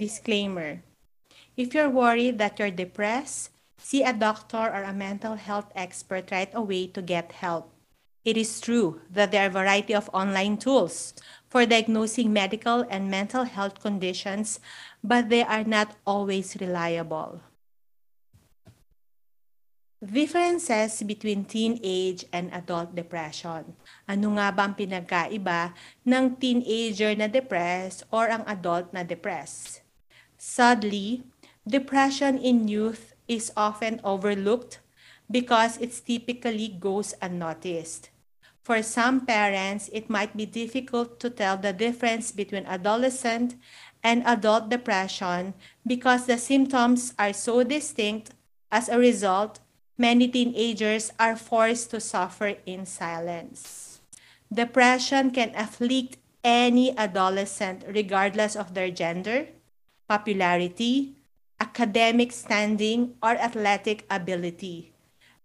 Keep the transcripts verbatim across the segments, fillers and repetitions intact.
Disclaimer: if you're worried that you're depressed, see a doctor or a mental health expert right away to get help. It is true that there are a variety of online tools for diagnosing medical and mental health conditions, but they are not always reliable. Differences between teenage and adult depression. Ano nga ba ang pinagkaiba ng teenager na depressed or ang adult na depressed? Sadly, depression in youth is often overlooked because it typically goes unnoticed. For some parents, it might be difficult to tell the difference between adolescent and adult depression because the symptoms are so distinct. As a result, many teenagers are forced to suffer in silence. Depression can afflict any adolescent regardless of their gender, popularity, academic standing, or athletic ability.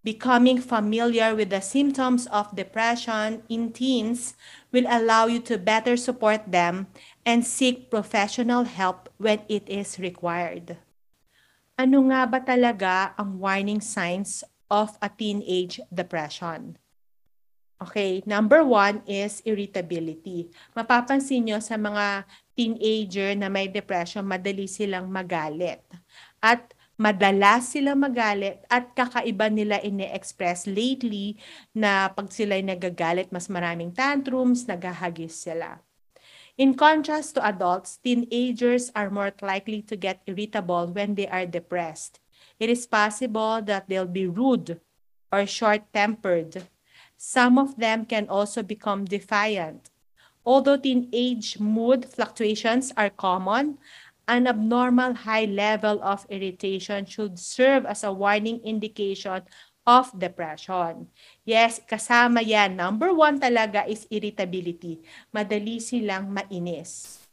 Becoming familiar with the symptoms of depression in teens will allow you to better support them and seek professional help when it is required. Ano nga ba talaga ang warning signs of a teenage depression? Okay, number one is irritability. Mapapansin nyo sa mga teenager na may depression, madali silang magalit. At madalas sila magalit at kakaiba nila ine-express lately na pag sila'y nagagalit, mas maraming tantrums, naghahagis sila. In contrast to adults, teenagers are more likely to get irritable when they are depressed. It is possible that they'll be rude or short-tempered. Some of them can also become defiant. Although teenage mood fluctuations are common, an abnormal high level of irritation should serve as a warning indication of depression. Yes, kasama yan. Number one talaga is irritability. Madali silang mainis.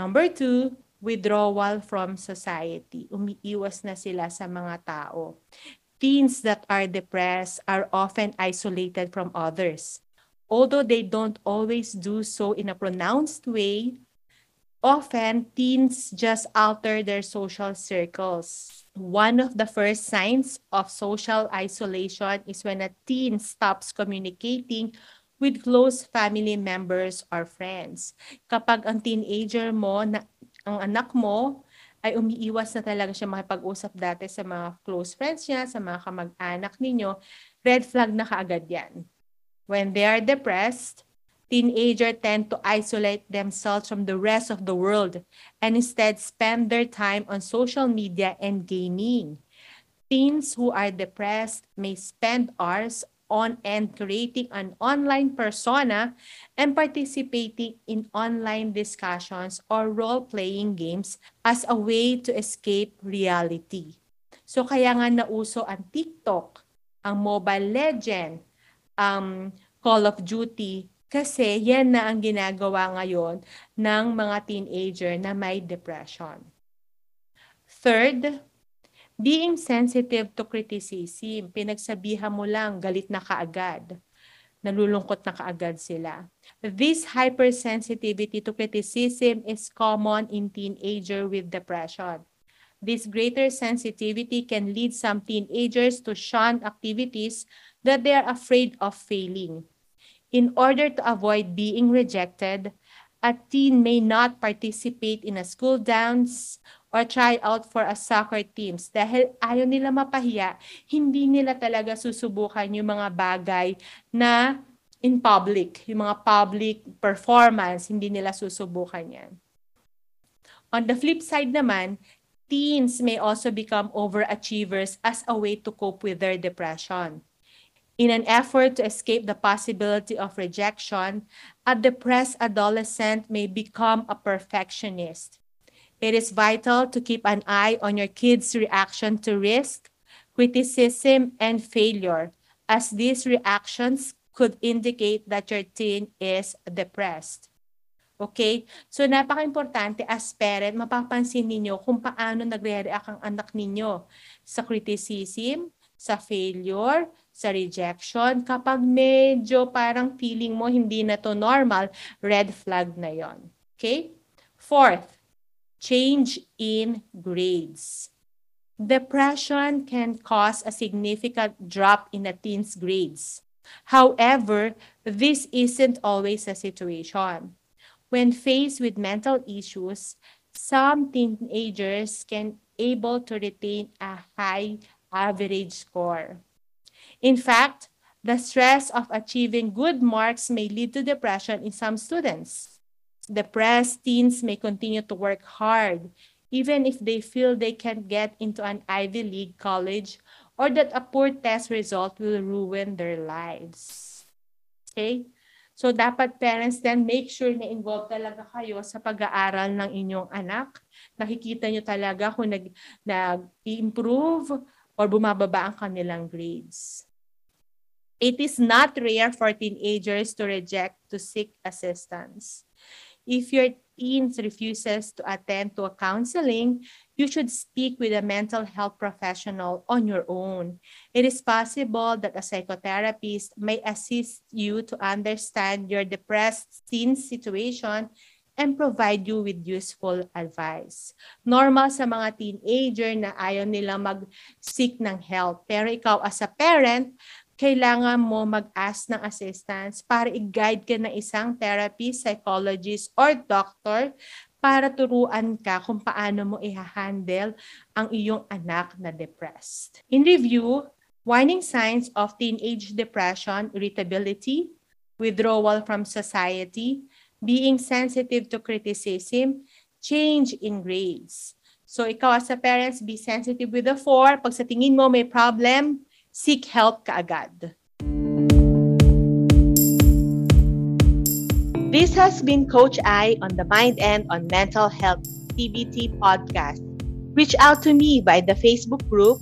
Number two, withdrawal from society. Umiiwas na sila sa mga tao. Teens that are depressed are often isolated from others. Although they don't always do so in a pronounced way, often, teens just alter their social circles. One of the first signs of social isolation is when a teen stops communicating with close family members or friends. Kapag ang teenager mo, na, ang anak mo, ay umiiwas na talaga siya makipag-usap dati sa mga close friends niya, sa mga kamag-anak ninyo, red flag na kaagad yan. When they are depressed, teenagers tend to isolate themselves from the rest of the world and instead spend their time on social media and gaming. Teens who are depressed may spend hours on end creating an online persona and participating in online discussions or role-playing games as a way to escape reality. So kaya nga nauso ang TikTok, ang Mobile Legend, um, Call of Duty, kasi yan na ang ginagawa ngayon ng mga teenager na may depression. Third, being sensitive to criticism. Pinagsabihan mo lang, galit na kaagad. Nalulungkot na kaagad sila. This hypersensitivity to criticism is common in teenager with depression. This greater sensitivity can lead some teenagers to shun activities that they are afraid of failing. In order to avoid being rejected, a teen may not participate in a school dance or try out for a soccer teams. Dahil ayaw nila mapahiya, hindi nila talaga susubukan yung mga bagay na in public, yung mga public performance, hindi nila susubukan yan. On the flip side naman, teens may also become overachievers as a way to cope with their depression. In an effort to escape the possibility of rejection, a depressed adolescent may become a perfectionist. It is vital to keep an eye on your kids' reaction to risk, criticism, and failure, as these reactions could indicate that your teen is depressed. Okay? So, napaka-importante as parent, mapapansin ninyo kung paano nagre-react ang anak ninyo sa criticism, sa failure, sa rejection. Kapag medyo parang feeling mo hindi na to normal, red flag na yon. Okay? Fourth, change in grades. Depression can cause a significant drop in a teen's grades. However, this isn't always a situation. When faced with mental issues, some teenagers can be able to retain a high average score. In fact, the stress of achieving good marks may lead to depression in some students. Depressed teens may continue to work hard, even if they feel they can't get into an Ivy League college or that a poor test result will ruin their lives. Okay? So, dapat parents then make sure na involved talaga kayo sa pag-aaral ng inyong anak. Nakikita nyo talaga kung nag, nag-improve or bumababa ang kanilang grades. It is not rare for teenagers to reject to seek assistance. If your teen refuses to attend to a counseling, you should speak with a mental health professional on your own. It is possible that a psychotherapist may assist you to understand your depressed teen's situation and provide you with useful advice. Normal sa mga teenager na ayaw nila mag-seek ng help. Pero ikaw as a parent, kailangan mo mag-ask ng assistance para i-guide ka ng isang therapist, psychologist, or doctor para turuan ka kung paano mo i-handle ang iyong anak na depressed. In review, warning signs of teenage depression, irritability, withdrawal from society, being sensitive to criticism, change in grades. So, ikaw as a parents, be sensitive with the four. Pag sa tingin mo may problem, seek help ka agad. This has been Coach Eye on the Mind and on Mental Health T B T podcast. Reach out to me by the Facebook group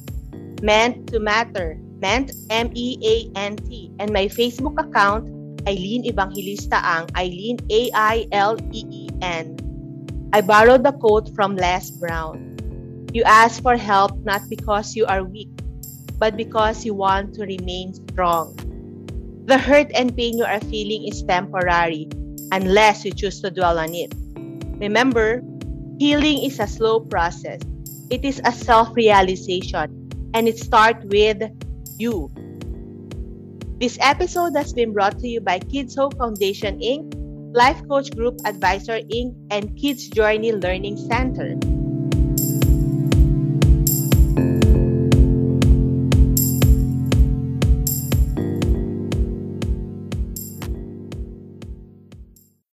Meant to Matter, Meant M E A N T, and my Facebook account Eileen Evangelista Ang, Eileen A I L E E N. I borrowed the quote from Les Brown. You ask for help not because you are weak, but because you want to remain strong. The hurt and pain you are feeling is temporary unless you choose to dwell on it. Remember, healing is a slow process. It is a self-realization, and it starts with you. This episode has been brought to you by Kids Hope Foundation, Incorporated, Life Coach Group Advisor, Incorporated, and Kids Journey Learning Center.